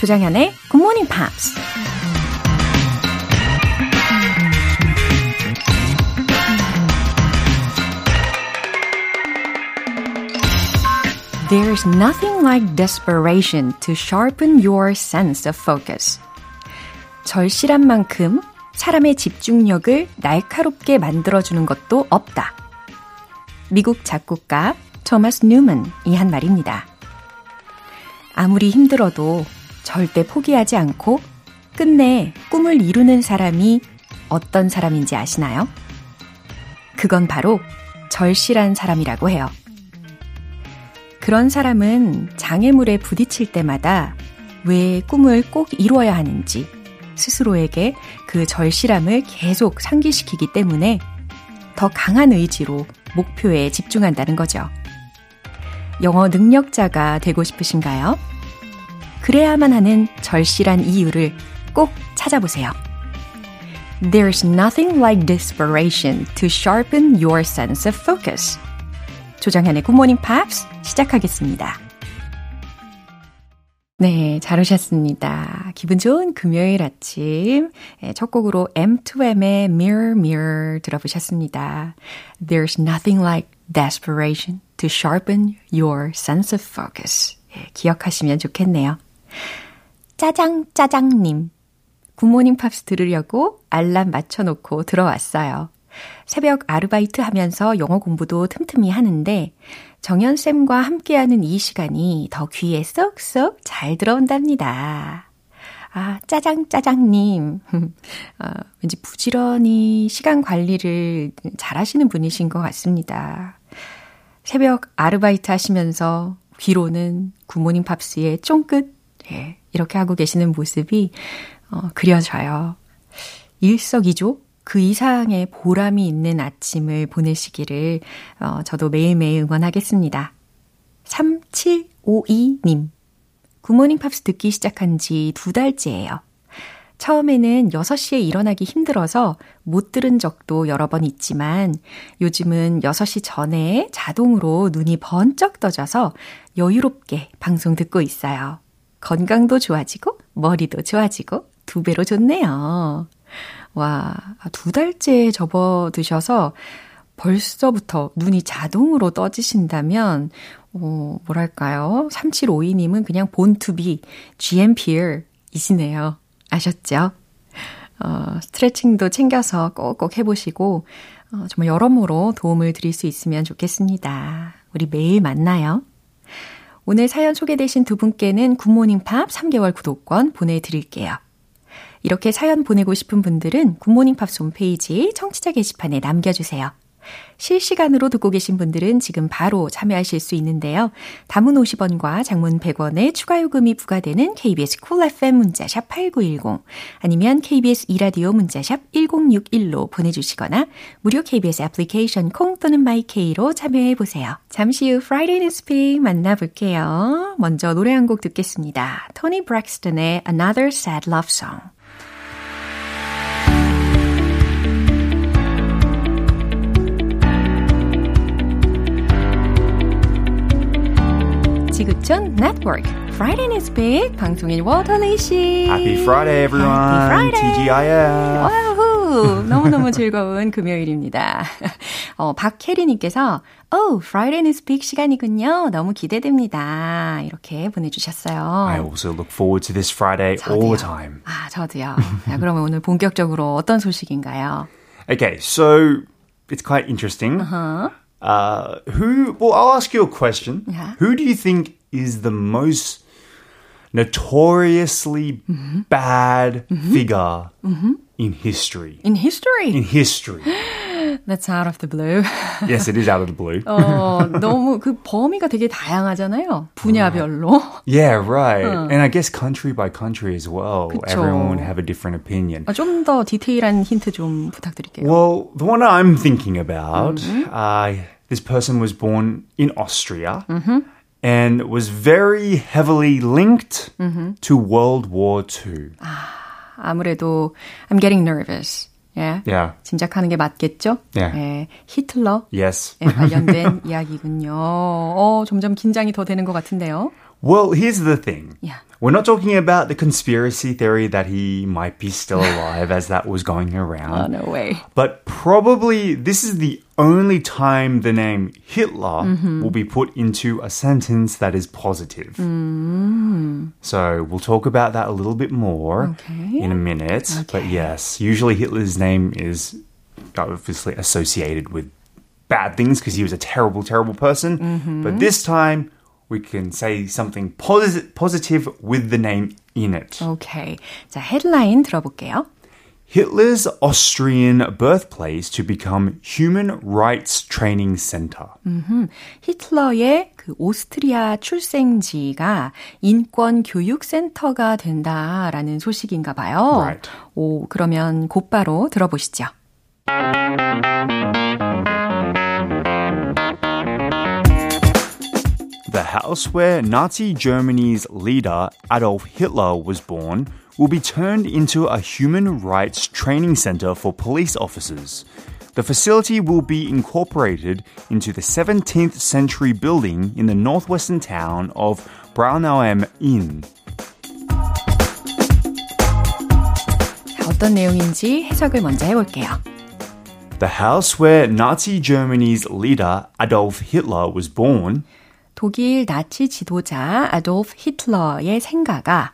조장현의 Good Morning Pops. There's nothing like desperation to sharpen your sense of focus. 절실한 만큼 사람의 집중력을 날카롭게 만들어주는 것도 없다. 미국 작곡가 토마스 뉴먼이 한 말입니다. 아무리 힘들어도 절대 포기하지 않고 끝내 꿈을 이루는 사람이 어떤 사람인지 아시나요? 그건 바로 절실한 사람이라고 해요. 그런 사람은 장애물에 부딪힐 때마다 왜 꿈을 꼭 이루어야 하는지 스스로에게 그 절실함을 계속 상기시키기 때문에 더 강한 의지로 목표에 집중한다는 거죠. 영어 능력자가 되고 싶으신가요? 그래야만 하는 절실한 이유를 꼭 찾아보세요. There's nothing like desperation to sharpen your sense of focus. 조장현의 굿모닝 팝스 시작하겠습니다. 네, 잘 오셨습니다. 기분 좋은 금요일 아침 첫 곡으로 M2M의 Mirror Mirror 들어보셨습니다. There's nothing like desperation to sharpen your sense of focus. 예, 기억하시면 좋겠네요. 짜장짜장님, 굿모닝 팝스 들으려고 알람 맞춰놓고 들어왔어요. 새벽 아르바이트 하면서 영어 공부도 틈틈이 하는데 정연쌤과 함께하는 이 시간이 더 귀에 쏙쏙 잘 들어온답니다. 아, 짜장짜장님. 왠지 부지런히 시간 관리를 잘하시는 분이신 것 같습니다. 새벽 아르바이트 하시면서 귀로는 굿모닝 팝스의 쫑긋, 예, 이렇게 하고 계시는 모습이 그려져요. 일석이조? 그 이상의 보람이 있는 아침을 보내시기를 저도 매일매일 응원하겠습니다. 3752님. 굿모닝 팝스 듣기 시작한 지 2달째예요. 처음에는 6시에 일어나기 힘들어서 못 들은 적도 여러 번 있지만 요즘은 6시 전에 자동으로 눈이 번쩍 떠져서 여유롭게 방송 듣고 있어요. 건강도 좋아지고 머리도 좋아지고 2배로 좋네요. 와, 2달째 접어드셔서 벌써부터 눈이 자동으로 떠지신다면 뭐랄까요? 3752님은 그냥 born to be GMPR이시네요. 아셨죠? 스트레칭도 챙겨서 꼭꼭 해보시고 정말 여러모로 도움을 드릴 수 있으면 좋겠습니다. 우리 매일 만나요. 오늘 사연 소개되신 두 분께는 굿모닝 팝 3개월 구독권 보내드릴게요. 이렇게 사연 보내고 싶은 분들은 굿모닝 팝스 홈페이지 청취자 게시판에 남겨주세요. 실시간으로 듣고 계신 분들은 지금 바로 참여하실 수 있는데요. 단문 50원과 장문 100원의 추가 요금이 부과되는 KBS Cool FM 문자샵 8910 아니면 KBS 2라디오 문자샵 1061로 보내주시거나 무료 KBS 애플리케이션 콩 또는 마이케이로 참여해보세요. 잠시 후 Friday Newspeak 만나볼게요. 먼저 노래 한 곡 듣겠습니다. 토니 브렉스턴의 Another Sad Love Song. 지구촌 네트워크 Friday Night's Big 방송인 워터리 씨. Happy Friday, everyone. Happy Friday. TGIF. 와우, 너무너무 즐거운 금요일입니다. 박혜리님께서 Friday Night's Big 시간이군요. 너무 기대됩니다. 이렇게 보내주셨어요. I also look forward to this Friday 저도요. all the time. 아, 저도요. 자, 그러면 오늘 본격적으로 어떤 소식인가요? Okay, so it's quite interesting. Uh-huh. Well, I'll ask you a question. Yeah. Who do you think is the most notoriously mm-hmm. bad mm-hmm. figure mm-hmm. in history? In history? In history. That's out of the blue. Yes, it is out of the blue. 너무 그 범위가 되게 다양하잖아요. 분야별로. Yeah, right. And I guess country by country as well. 그쵸. Everyone have a different opinion. 좀 더 디테일한 힌트 좀 부탁드릴게요. Well, the one I'm thinking about, mm-hmm. This person was born in Austria mm-hmm. and was very heavily linked mm-hmm. to World War II. 아무래도 I'm getting nervous. 예, yeah. 짐작하는 게 맞겠죠? Yeah. 예, 히틀러 yes. 예, 관련된 이야기군요. 점점 긴장이 더 되는 것 같은데요. Well, here's the thing. Yeah. We're not talking about the conspiracy theory that he might be still alive as that was going around. Oh, no way. But probably this is the only time the name Hitler mm-hmm. will be put into a sentence that is positive. Mm. So we'll talk about that a little bit more in a minute. Okay. But yes, usually Hitler's name is obviously associated with bad things because he was a terrible, terrible person. Mm-hmm. But this time... we can say something positive with the name in it. Okay. 자, headline 들어볼게요. Hitler's Austrian birthplace to become Human Rights Training Center. 히틀러의 그 오스트리아 출생지가 인권 교육 센터가 된다라는 소식인가 봐요. Right. 오, 그러면 곧바로 들어보시죠. The house where Nazi Germany's leader Adolf Hitler was born will be turned into a human rights training center for police officers. The facility will be incorporated into the 17th century building in the northwestern town of Braunau am Inn. 어떤 내용인지 해석을 먼저 해볼게요. The house where Nazi Germany's leader Adolf Hitler was born 독일 나치 지도자 아돌프 히틀러의 생가가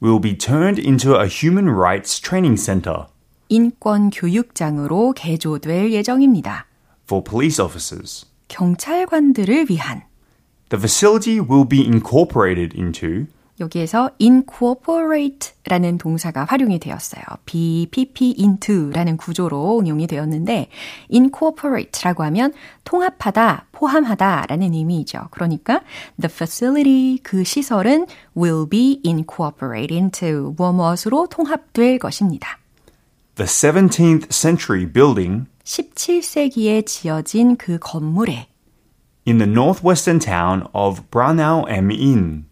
will be turned into a human rights training center. 인권 교육장으로 개조될 예정입니다. For police officers. 경찰관들을 위한. The facility will be incorporated into. 여기에서 incorporate라는 동사가 활용이 되었어요. be, pp, into라는 구조로 응용이 되었는데 incorporate라고 하면 통합하다, 포함하다라는 의미이죠. 그러니까 the facility, 그 시설은 will be incorporated into 무엇으로 통합될 것입니다. The 17th century building 17세기에 지어진 그 건물에 in the northwestern town of Braunau am Inn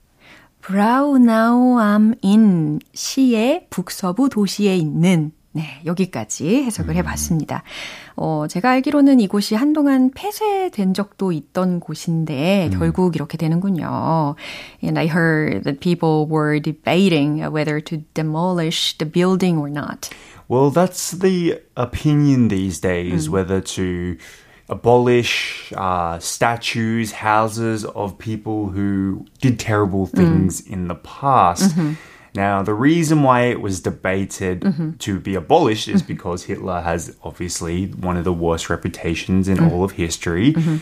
브라우나우 암 인 시의 북서부 도시에 있는 네, 여기까지 해석을 해봤습니다. 제가 알기로는 이곳이 한동안 폐쇄된 적도 있던 곳인데 결국 이렇게 되는군요. And I heard that people were debating whether to demolish the building or not. Well, that's the opinion these days, whether to... abolish statues, houses of people who did terrible things in the past. Mm-hmm. Now, the reason why it was debated to be abolished is because Hitler has obviously one of the worst reputations in all of history. Mm-hmm.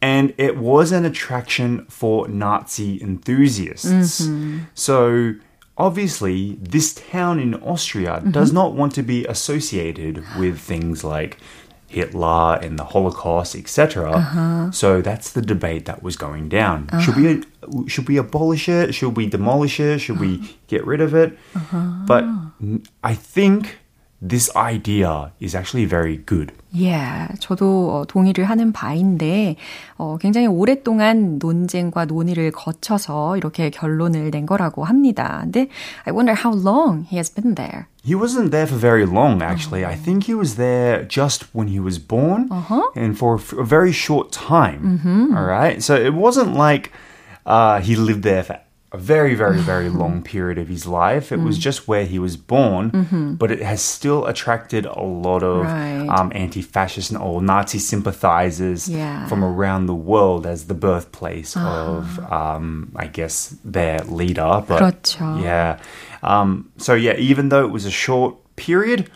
And it was an attraction for Nazi enthusiasts. Mm-hmm. So... obviously, this town in Austria does not want to be associated with things like Hitler and the Holocaust, etc. So that's the debate that was going down. Should we abolish it? Should we demolish it? Should we get rid of it? But I think this idea is actually very good. Yeah, 저도 동의를 하는 바인데 굉장히 오랫동안 논쟁과 논의를 거쳐서 이렇게 결론을 낸 거라고 합니다. 근데 I wonder how long he has been there. He wasn't there for very long, actually. I think he was there just when he was born and for a very short time. All right? So it wasn't like he lived there for a very, very, very long period of his life. It was just where he was born, but it has still attracted a lot of anti-fascist or Nazi sympathizers from around the world as the birthplace of, I guess, their leader. But, 그렇죠. Yeah. So, yeah, even though it was a short period,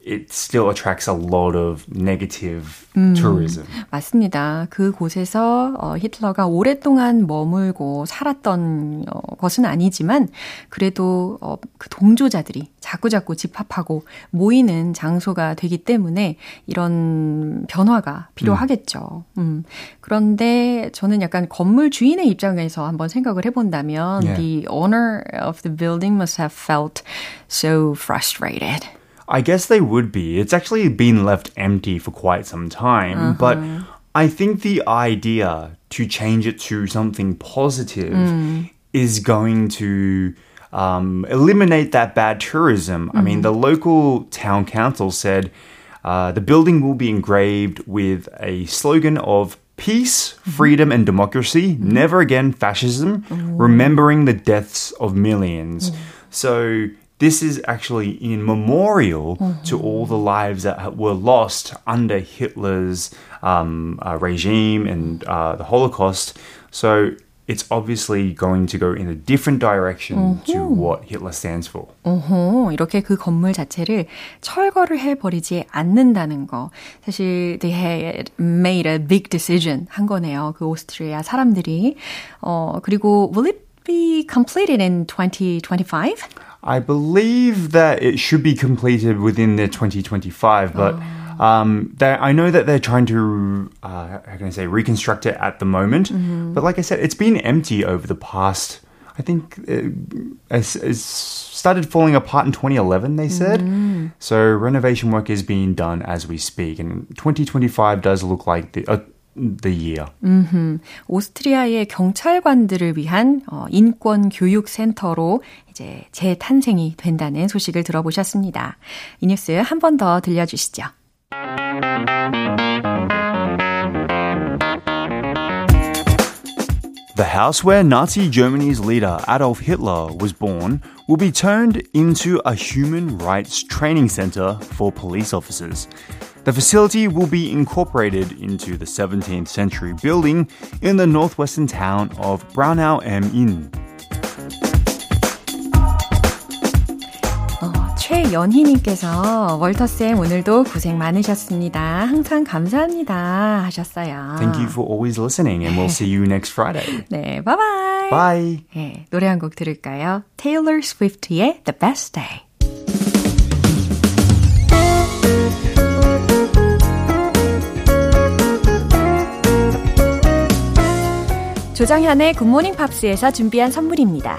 it still attracts a lot of negative tourism. 맞습니다. 그곳에서 히틀러가 오랫동안 머물고 살았던 것은 아니지만 그래도 그 동조자들이 자꾸자꾸 집합하고 모이는 장소가 되기 때문에 이런 변화가 필요하겠죠. 그런데 저는 약간 건물 주인의 입장에서 한번 생각을 해본다면 The owner of the building must have felt so frustrated. I guess they would be. It's actually been left empty for quite some time. But I think the idea to change it to something positive is going to eliminate that bad tourism. I mean, the local town council said the building will be engraved with a slogan of Peace, freedom, and democracy. Never again fascism. Remembering the deaths of millions. So this is actually in memorial to all the lives that were lost under Hitler's regime and the Holocaust. So it's obviously going to go in a different direction to what Hitler stands for. 이렇게 그 건물 자체를 철거를 해버리지 않는다는 거. 사실 they had made a big decision 한 거네요. 그 오스트리아 사람들이. 그리고 will it be completed in 2025? I believe that it should be completed within the 2025, but... I know that they're trying to, how can I say, reconstruct it at the moment. But like I said, it's been empty over the past, I think it started falling apart in 2011, they said. So renovation work is being done as we speak. And 2025 does look like the year. 오스트리아의 경찰관들을 위한 인권 교육 센터로 이제 재탄생이 된다는 소식을 들어보셨습니다. 이 뉴스 한 번 더 들려주시죠. The house where Nazi Germany's leader Adolf Hitler was born will be turned into a human rights training center for police officers. The facility will be incorporated into the 17th century building in the northwestern town of Braunau am Inn. 최연희님께서 월터쌤 오늘도 고생 많으셨습니다. 항상 감사합니다 하셨어요. Thank you for always listening and we'll see you next Friday. 네, bye-bye. Bye. 네, 노래 한 곡 들을까요? Taylor Swift의 The Best Day. 조장현의 굿모닝 팝스에서 준비한 선물입니다.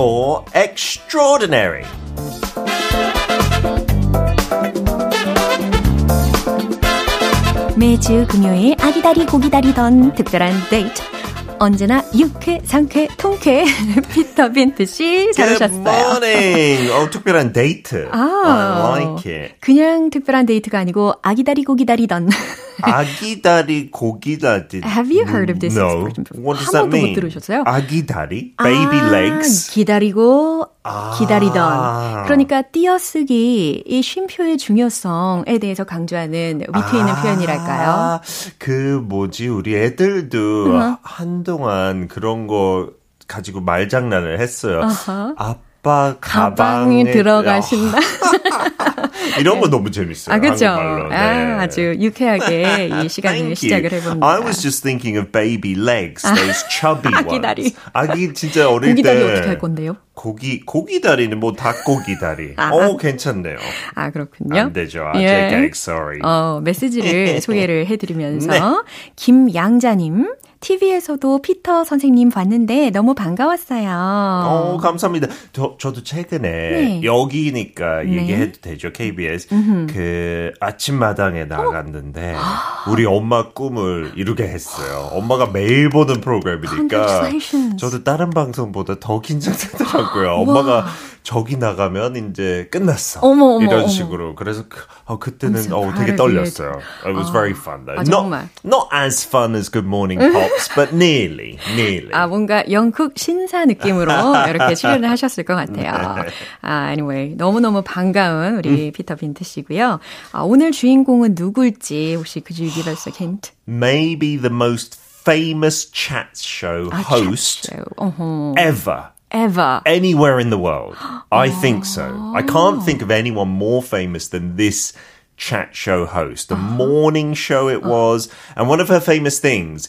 Or extraordinary. 매주 금요일 아기다리 고기다리던 특별한 데이트. 언제나 유쾌, 상쾌, 통쾌 피터 빈트 씨 잘 오셨어요. Good morning. 특별한 데이트. 아, I like it. 그냥 특별한 데이트가 아니고 아기다리 고기다리던. 아기다리 고기다리. Have you heard of this expression? No. What does that mean? 못 들으셨어요? 아기다리, baby legs. 기다리고 기다리던. 그러니까 띄어쓰기, 이 쉼표의 중요성에 대해서 강조하는 밑에 있는 표현이랄까요? 그 뭐지, 우리 애들도 한동안 그런 거 가지고 말장난을 했어요. 아빠 가방에 들어가신다. 이런 거 너무 재밌어요. 아, 그렇죠. 네. 아주 유쾌하게 이 시간을 시작을 해봅니다. I was just thinking of baby legs, those chubby ones. 아기다리. 아기 진짜 어릴 때. 고기다리 어떻게 할 건데요? 고기다리는 뭐 닭고기다리. 괜찮네요. 아, 그렇군요. 안 되죠. 예. JK, sorry. 메시지를 소개를 해드리면서 네. 김양자님. TV에서도 피터 선생님 봤는데 너무 반가웠어요. 감사합니다. 저도 최근에 네. 여기니까 네. 얘기해도 되죠. KBS 그 아침마당에 나갔는데 우리 엄마 꿈을 이루게 했어요. 엄마가 매일 보는 프로그램이니까 저도 다른 방송보다 더 긴장되더라고요. 엄마가 저기 나가면 이제 끝났어. 어머, 이런 식으로. 그래서 그때는 되게 떨렸어요. It was very fun though. Not as fun as Good Morning Pops, but nearly. 아, 뭔가 영국 신사 느낌으로 이렇게 출연을 하셨을 것 같아요. Anyway, 너무너무 반가운 우리 피터 빈트 씨고요. 오늘 주인공은 누굴지 혹시 그 주의 기발사 힌트? Maybe the most famous chat show host ever. Ever. Anywhere in the world. I think so. I can't think of anyone more famous than this chat show host. The morning show it was. And one of her famous things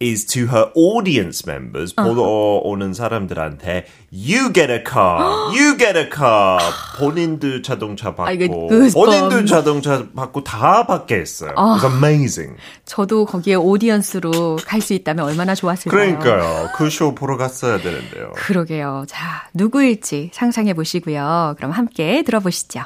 is to her audience members, 보러 오는 사람들한테 you get a car, you get a car. 본인들 자동차 받고, 본인들 자동차 받고 다 받게 했어요. It's amazing. 저도 거기에 오디언스로 갈 수 있다면 얼마나 좋았을까요? 그러니까요. 그 쇼 보러 갔어야 되는데요. 그러게요. 자, 누구일지 상상해 보시고요. 그럼 함께 들어보시죠.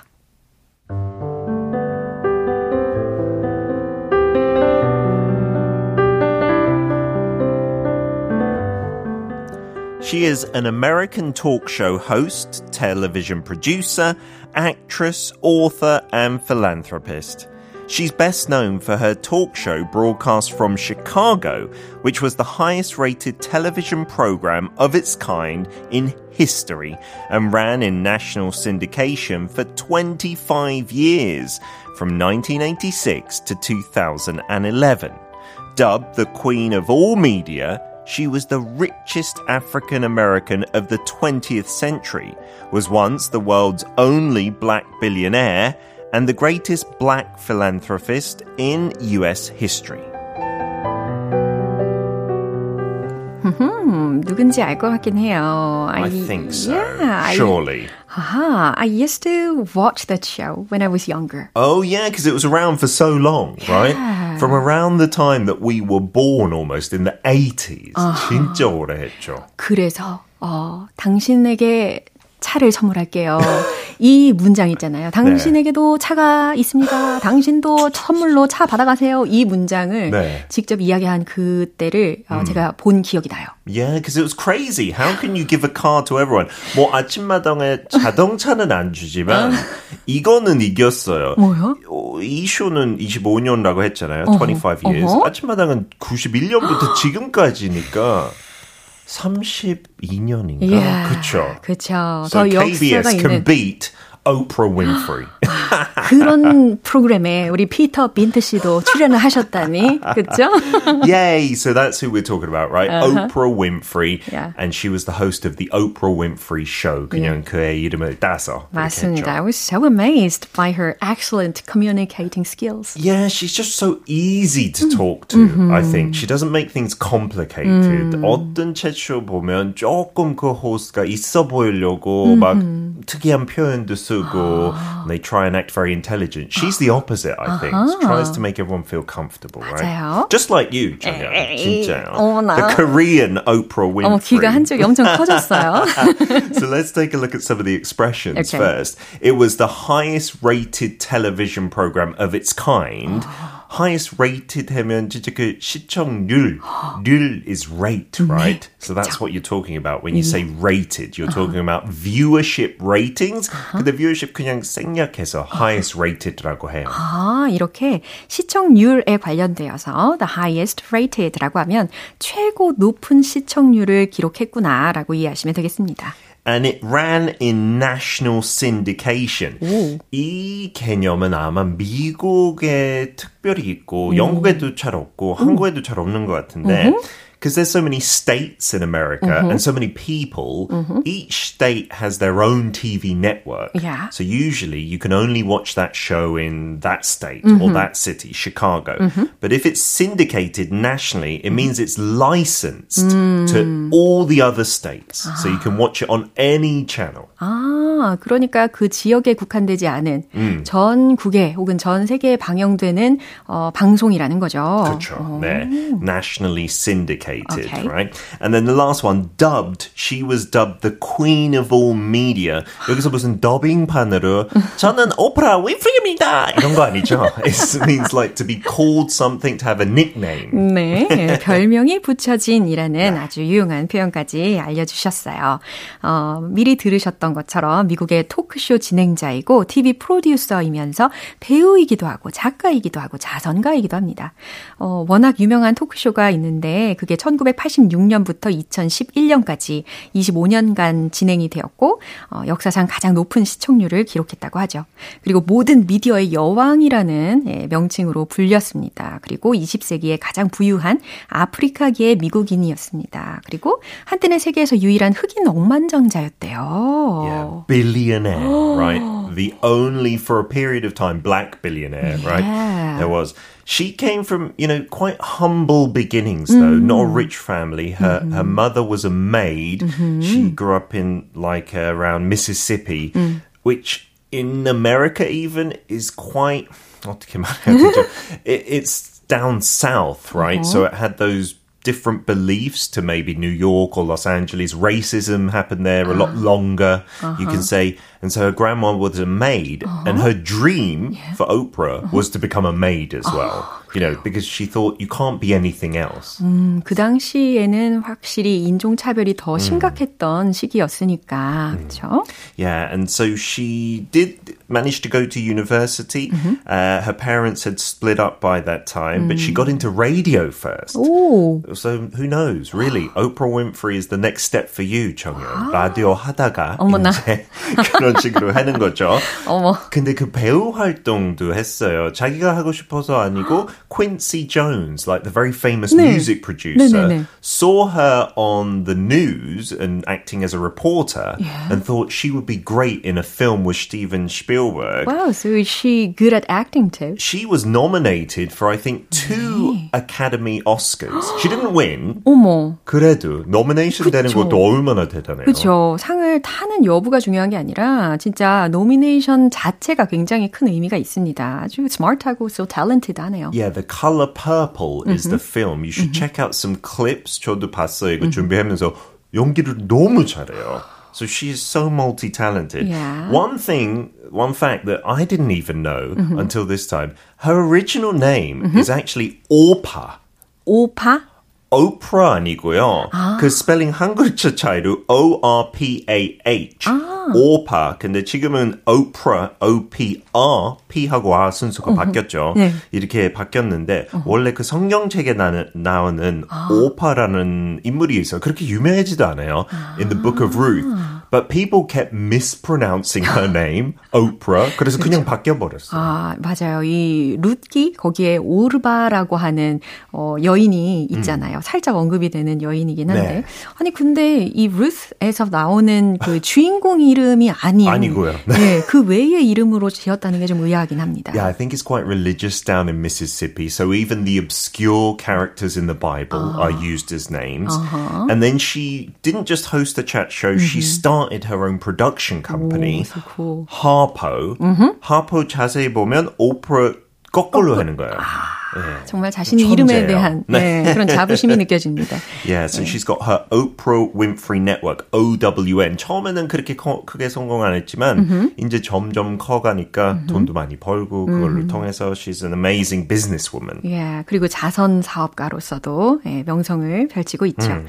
She is an American talk show host, television producer, actress, author, and philanthropist. She's best known for her talk show broadcast from Chicago, which was the highest-rated television program of its kind in history and ran in national syndication for 25 years, from 1986 to 2011. Dubbed the Queen of All Media, she was the richest African-American of the 20th century, was once the world's only black billionaire, and the greatest black philanthropist in U.S. history. 누군지 알 것 같긴 해요. I think so. Yeah, surely. I used to watch that show when I was younger. Oh, yeah, because it was around for so long, right? From around the time that we were born almost in the 80s. 진짜 오래 했죠. 그래서 당신에게 차를 선물할게요. 이 문장 있잖아요. 당신에게도 차가 있습니다. 당신도 선물로 차 받아가세요. 이 문장을 직접 이야기한 그때를 제가 본 기억이 나요. Yeah, because it was crazy. How can you give a car to everyone? 뭐 아침마당에 자동차는 안 주지만 이거는 이겼어요. 뭐요? 이 쇼는 25년이라고 했잖아요. 25 years. 아침마당은 91년부터 지금까지니까 32년인가? Yeah, 그렇죠. 그렇죠. So KBS can beat Oprah Winfrey. 그런 프로그램에 우리 피터 빈트 씨도 출연을 하셨다니, 그렇죠? Yay! So that's who we're talking about, right? Uh-huh. Oprah Winfrey, yeah. And she was the host of the Oprah Winfrey Show. 그냥 그의 이름을 따서. 맞습니다. I was so amazed by her excellent communicating skills. Yeah, she's just so easy to talk to. Mm-hmm. I think she doesn't make things complicated. 어떤 채쇼 보면 조금 그 호스트가 있어 보이려고 막 특이한 표현도 쓰고. They try and act very intelligent. She's the opposite, I think. Uh-huh. Tries to make everyone feel comfortable, 맞아요. right? Just like you, Jonghyun. 진짜요. The Korean Oprah Winfrey. 귀가 한쪽이 엄청 커졌어요. So let's take a look at some of the expressions first. It was the highest-rated television program of its kind. Highest rated 하면 진짜 그 시청률. 률 is rate, right? So that's what you're talking about when you say rated. You're talking about viewership ratings. 근데 viewership 그냥 생략해서 highest rated라고 해요. 이렇게 시청률에 관련되어서 the highest rated라고 하면 최고 높은 시청률을 기록했구나라고 이해하시면 되겠습니다. And it ran in national syndication. 이 개념은 아마 미국에 특별히 있고 영국에도 잘 없고 한국에도 잘 없는 것 같은데 because there's so many states in America and so many people, each state has their own TV network. Yeah. So usually you can only watch that show in that state or that city, Chicago. But if it's syndicated nationally, it means it's licensed to all the other states. So you can watch it on any channel. 그러니까 그 지역에 국한되지 않은 전국에 혹은 전 세계에 방영되는 방송이라는 거죠. 그렇죠. 네. Nationally syndicated, right? And then the last one, dubbed. She was dubbed the Queen of All Media. 여기서 무슨 더빙판으로 저는 오프라 윈프리입니다. 이런 거 아니죠? It means like to be called something, to have a nickname. 네. 별명이 붙여진이라는 아주 유용한 표현까지 알려주셨어요. 미리 들으셨던 것처럼 미국의 토크쇼 진행자이고 TV 프로듀서이면서 배우이기도 하고 작가이기도 하고 자선가이기도 합니다. 워낙 유명한 토크쇼가 있는데 그게 1986년부터 2011년까지 25년간 진행이 되었고 역사상 가장 높은 시청률을 기록했다고 하죠. 그리고 모든 미디어의 여왕이라는 명칭으로 불렸습니다. 그리고 20세기에 가장 부유한 아프리카계의 미국인이었습니다. 그리고 한때는 세계에서 유일한 흑인 억만장자였대요. Yeah. billionaire, right? The only, for a period of time, black billionaire, right? There was. She came from, you know, quite humble beginnings, though, not a rich family. Her mother was a maid. Mm-hmm. She grew up in, like, around Mississippi, which in America even is quite, it's down south, right? So it had those different beliefs to maybe New York or Los Angeles. Racism happened there a lot longer, you can say. And so her grandma was a maid, and her dream for Oprah was to become a maid as well. You know, because she thought you can't be anything else. 그 당시에는 확실히 인종차별이 더 심각했던 시기였으니까, 그렇죠? Yeah, and so she did manage to go to university. Her parents had split up by that time, but she got into radio first. Oh. So who knows, really? Oprah Winfrey is the next step for you, 정연. 라디오 하다가 어머나. 이제 그런 식으로 하는 거죠. 어머. 근데 그 배우 활동도 했어요. 자기가 하고 싶어서 아니고. Quincy Jones, like the very famous music producer, saw her on the news and acting as a reporter and thought she would be great in a film with Steven Spielberg. Wow, so is she good at acting too? She was nominated for, I think, 2 Academy Oscars. She didn't win. 어머. 그래도 노미네이션 되는 것도 얼마나 대단해요. 그렇죠. 상을 타는 여부가 중요한 게 아니라 진짜 노미네이션 자체가 굉장히 큰 의미가 있습니다. 아주 smart하고 so talented 하네요. Yeah, The Color Purple is the film. You should check out some clips. 저도 봤어요. 이거 준비하면서 연기를 너무 잘해요. So she is so multi-talented. Yeah. One fact that I didn't even know until this time, her original name is actually Oprah. Oprah? Oprah 아니고요. 그 스펠링 한 글자 차이로 O-R-P-A-H. Oprah. 근데 지금은 Oprah, O-P-R, P하고 R 순서가 바뀌었죠. 네. 이렇게 바뀌었는데 원래 그 성경책에 나오는 Oprah라는 인물이 있어요. 그렇게 유명하지도 않아요. In the Book of Ruth. But people kept mispronouncing her name, Oprah. 그래서 그냥 바뀌어버렸어요. 아, 맞아요. 이 룻기, 거기에 오르바라고 하는 여인이 있잖아요. 살짝 언급이 되는 여인이긴 한데. 네. 아니, 근데 이 루스에서 나오는 그 주인공 이름이 아닌. 아니고요. 네. 네, 그 외의 이름으로 지었다는 게 좀 의아하긴 합니다. Yeah, I think it's quite religious down in Mississippi. So even the obscure characters in the Bible are used as names. And then she didn't just host a chat show. She started her own production company, so cool. Harpo. Harpo 자세히 보면 Oprah 거꾸로 하는 거예요. 네. 정말 자신의 이름에 대한 네, 그런 자부심이 느껴집니다. Yeah, so she's got her Oprah Winfrey Network, OWN. 처음에는 그렇게 크게 성공 안 했지만 이제 점점 커가니까 돈도 많이 벌고 그걸로 통해서 she's an amazing businesswoman. Yeah, 그리고 자선 사업가로서도 예, 명성을 펼치고 있죠.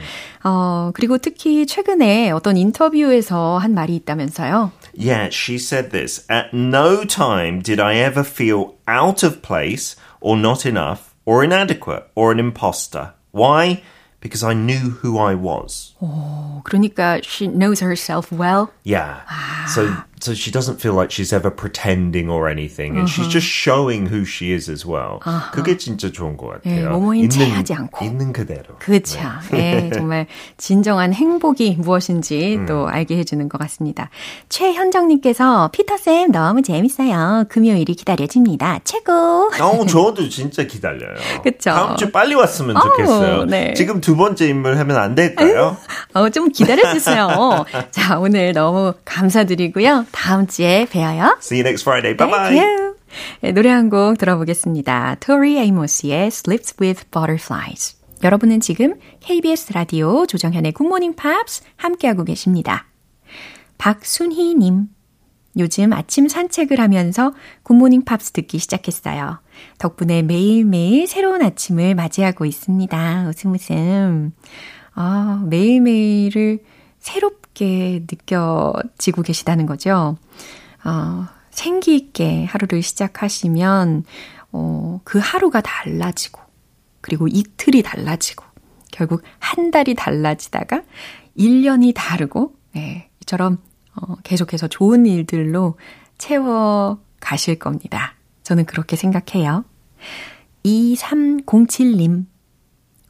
그리고 특히 최근에 어떤 인터뷰에서 한 말이 있다면서요? Yeah, she said this. At no time did I ever feel out of place or not enough, or inadequate, or an imposter. Why? Because I knew who I was. Oh, 그러니까 she knows herself well. Yeah. So she doesn't feel like she's ever pretending or anything, and she's just showing who she is as well. 그게 진짜 좋은 것 같아요. 예, 뭐뭐인 체하지 않고. 있는 그대로. 그렇죠. 네. 예, 정말 진정한 행복이 무엇인지 또 알게 해주는 것 같습니다. 최현정님께서 피터쌤 너무 재밌어요. 금요일이 기다려집니다. 최고. 저도 진짜 기다려요. 그렇죠. 다음 주 빨리 왔으면 좋겠어요. 네. 지금 두 번째 인물 하면 안 될까요? 좀 기다려주세요. 자, 오늘 너무 감사드리고요. 다음 주에 뵈어요. See you next Friday. Bye-bye. 네, 노래 한 곡 들어보겠습니다. Tori Amos의 Sleeps with Butterflies. 여러분은 지금 KBS 라디오 조정현의 Good Morning Pops 함께하고 계십니다. 박순희님. 요즘 아침 산책을 하면서 굿모닝 팝스 듣기 시작했어요. 덕분에 매일매일 새로운 아침을 맞이하고 있습니다. 웃음. 아, 매일매일을 새롭게 느껴지고 계시다는 거죠. 생기 있게 하루를 시작하시면 그 하루가 달라지고 그리고 이틀이 달라지고 결국 한 달이 달라지다가 1년이 다르고 네, 이처럼 계속해서 좋은 일들로 채워가실 겁니다. 저는 그렇게 생각해요. 2307님.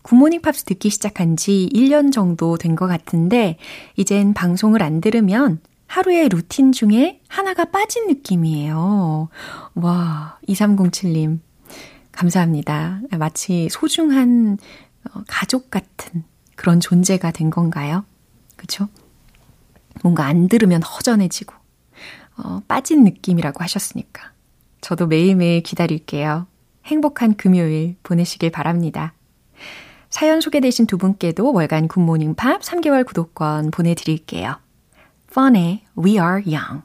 굿모닝 팝스 듣기 시작한 지 1년 정도 된 것 같은데 이젠 방송을 안 들으면 하루의 루틴 중에 하나가 빠진 느낌이에요. 와, 2307님 감사합니다. 마치 소중한 가족 같은 그런 존재가 된 건가요? 그렇죠? 뭔가 안 들으면 허전해지고 빠진 느낌이라고 하셨으니까 저도 매일매일 기다릴게요. 행복한 금요일 보내시길 바랍니다. 사연 소개되신 두 분께도 월간 굿모닝 팝 3개월 구독권 보내드릴게요. Fun의 We Are Young.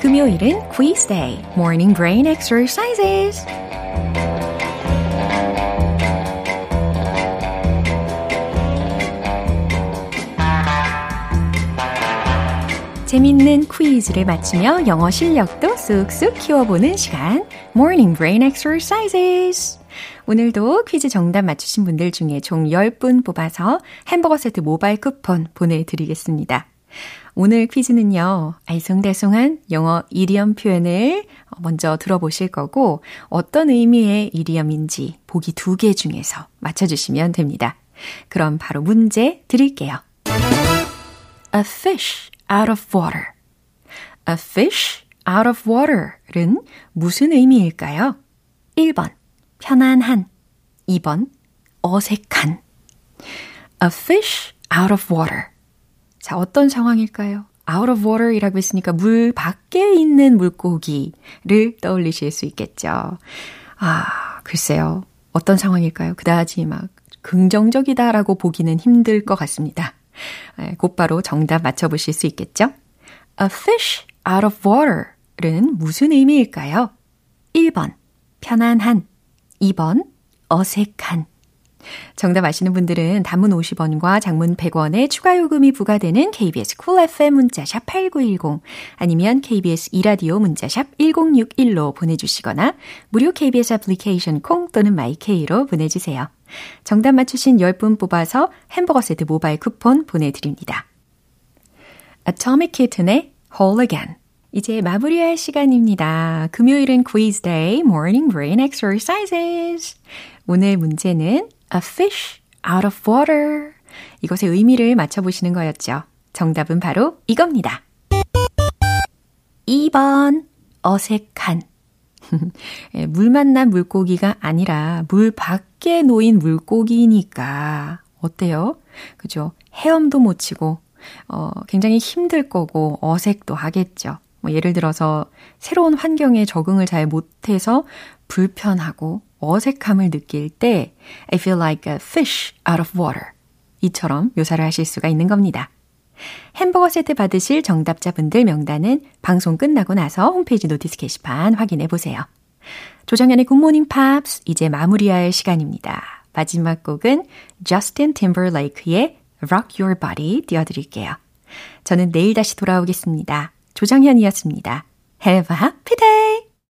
금요일은 Quiz Day, Morning Brain Exercises. 재밌는 퀴즈를 맞추며 영어 실력도 쑥쑥 키워보는 시간 Morning Brain Exercises. 오늘도 퀴즈 정답 맞추신 분들 중에 총 10분 뽑아서 햄버거 세트 모바일 쿠폰 보내드리겠습니다. 오늘 퀴즈는요, 알쏭달쏭한 영어 이디엄 표현을 먼저 들어보실 거고 어떤 의미의 이디엄인지 보기 2개 중에서 맞춰주시면 됩니다. 그럼 바로 문제 드릴게요. A fish out of water. A fish out of water는 무슨 의미일까요? 1번, 편안한. 2번, 어색한. A fish out of water. 자, 어떤 상황일까요? out of water이라고 했으니까 물 밖에 있는 물고기를 떠올리실 수 있겠죠. 아, 글쎄요. 어떤 상황일까요? 그다지 막 긍정적이다라고 보기는 힘들 것 같습니다. 곧바로 정답 맞춰보실 수 있겠죠? A fish out of water는 무슨 의미일까요? 1번, 편안한. 2번, 어색한. 정답 아시는 분들은 단문 50원과 장문 100원의 추가 요금이 부과되는 KBS Cool FM 문자샵 8910 아니면 KBS 이라디오 문자샵 1061로 보내주시거나 무료 KBS 애플리케이션 콩 또는 마이케이로 보내주세요. 정답 맞추신 10분 뽑아서 햄버거 세트 모바일 쿠폰 보내드립니다. Atomic Kitten의 Whole Again. 이제 마무리할 시간입니다. 금요일은 Quiz Day, Morning Brain Exercises. 오늘 문제는 A fish out of water. 이것의 의미를 맞춰보시는 거였죠. 정답은 바로 이겁니다. 2번, 어색한. 물 만난 물고기가 아니라 물 밖에 놓인 물고기니까 어때요? 그죠? 헤엄도 못 치고 굉장히 힘들 거고 어색도 하겠죠. 뭐 예를 들어서 새로운 환경에 적응을 잘 못해서 불편하고 어색함을 느낄 때 I feel like a fish out of water. 이처럼 묘사를 하실 수가 있는 겁니다. 햄버거 세트 받으실 정답자분들 명단은 방송 끝나고 나서 홈페이지 노티스 게시판 확인해 보세요. 조정현의 굿모닝 팝스 이제 마무리할 시간입니다. 마지막 곡은 저스틴 팀버레이크의 Rock Your Body 띄워드릴게요. 저는 내일 다시 돌아오겠습니다. 조정현이었습니다. Have a happy day!